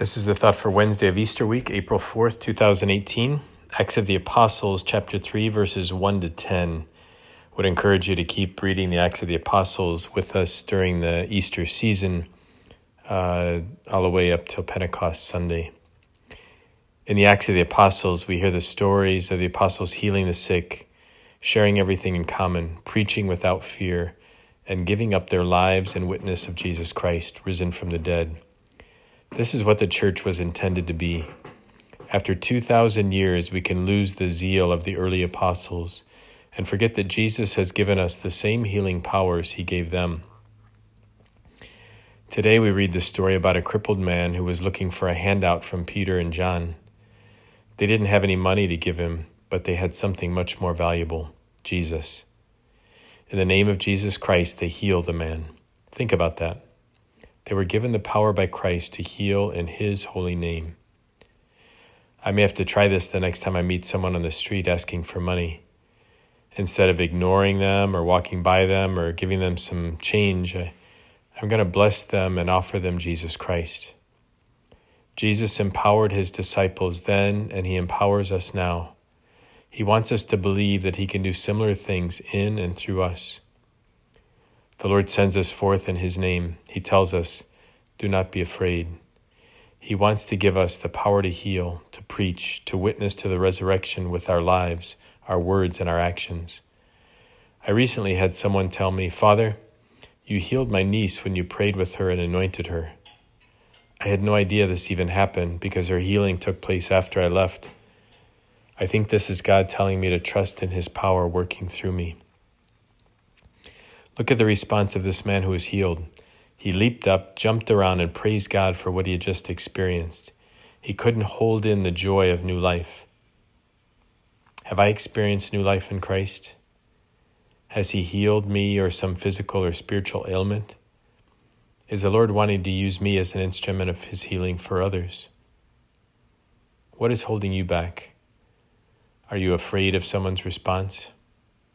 This is the thought for Wednesday of Easter week, April 4th, 2018. Acts of the Apostles, chapter 3, verses 1 to 10. Would encourage you to keep reading the Acts of the Apostles with us during the Easter season, all the way up till Pentecost Sunday. In the Acts of the Apostles, we hear the stories of the apostles healing the sick, sharing everything in common, preaching without fear, and giving up their lives in witness of Jesus Christ, risen from the dead. This is what the church was intended to be. After 2,000 years, we can lose the zeal of the early apostles and forget that Jesus has given us the same healing powers he gave them. Today we read the story about a crippled man who was looking for a handout from Peter and John. They didn't have any money to give him, but they had something much more valuable, Jesus. In the name of Jesus Christ, they healed the man. Think about that. They were given the power by Christ to heal in his holy name. I may have to try this the next time I meet someone on the street asking for money. Instead of ignoring them or walking by them or giving them some change, I'm going to bless them and offer them Jesus Christ. Jesus empowered his disciples then, and he empowers us now. He wants us to believe that he can do similar things in and through us. The Lord sends us forth in his name. He tells us, do not be afraid. He wants to give us the power to heal, to preach, to witness to the resurrection with our lives, our words, and our actions. I recently had someone tell me, Father, you healed my niece when you prayed with her and anointed her. I had no idea this even happened because her healing took place after I left. I think this is God telling me to trust in his power working through me. Look at the response of this man who was healed. He leaped up, jumped around, and praised God for what he had just experienced. He couldn't hold in the joy of new life. Have I experienced new life in Christ? Has he healed me or some physical or spiritual ailment? Is the Lord wanting to use me as an instrument of his healing for others? What is holding you back? Are you afraid of someone's response?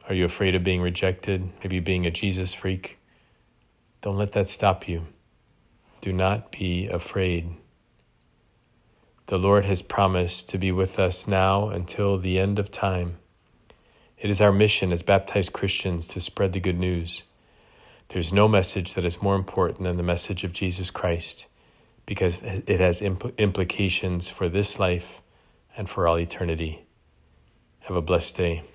Are you afraid of being rejected, maybe being a Jesus freak? Don't let that stop you. Do not be afraid. The Lord has promised to be with us now until the end of time. It is our mission as baptized Christians to spread the good news. There's no message that is more important than the message of Jesus Christ, because it has implications for this life and for all eternity. Have a blessed day.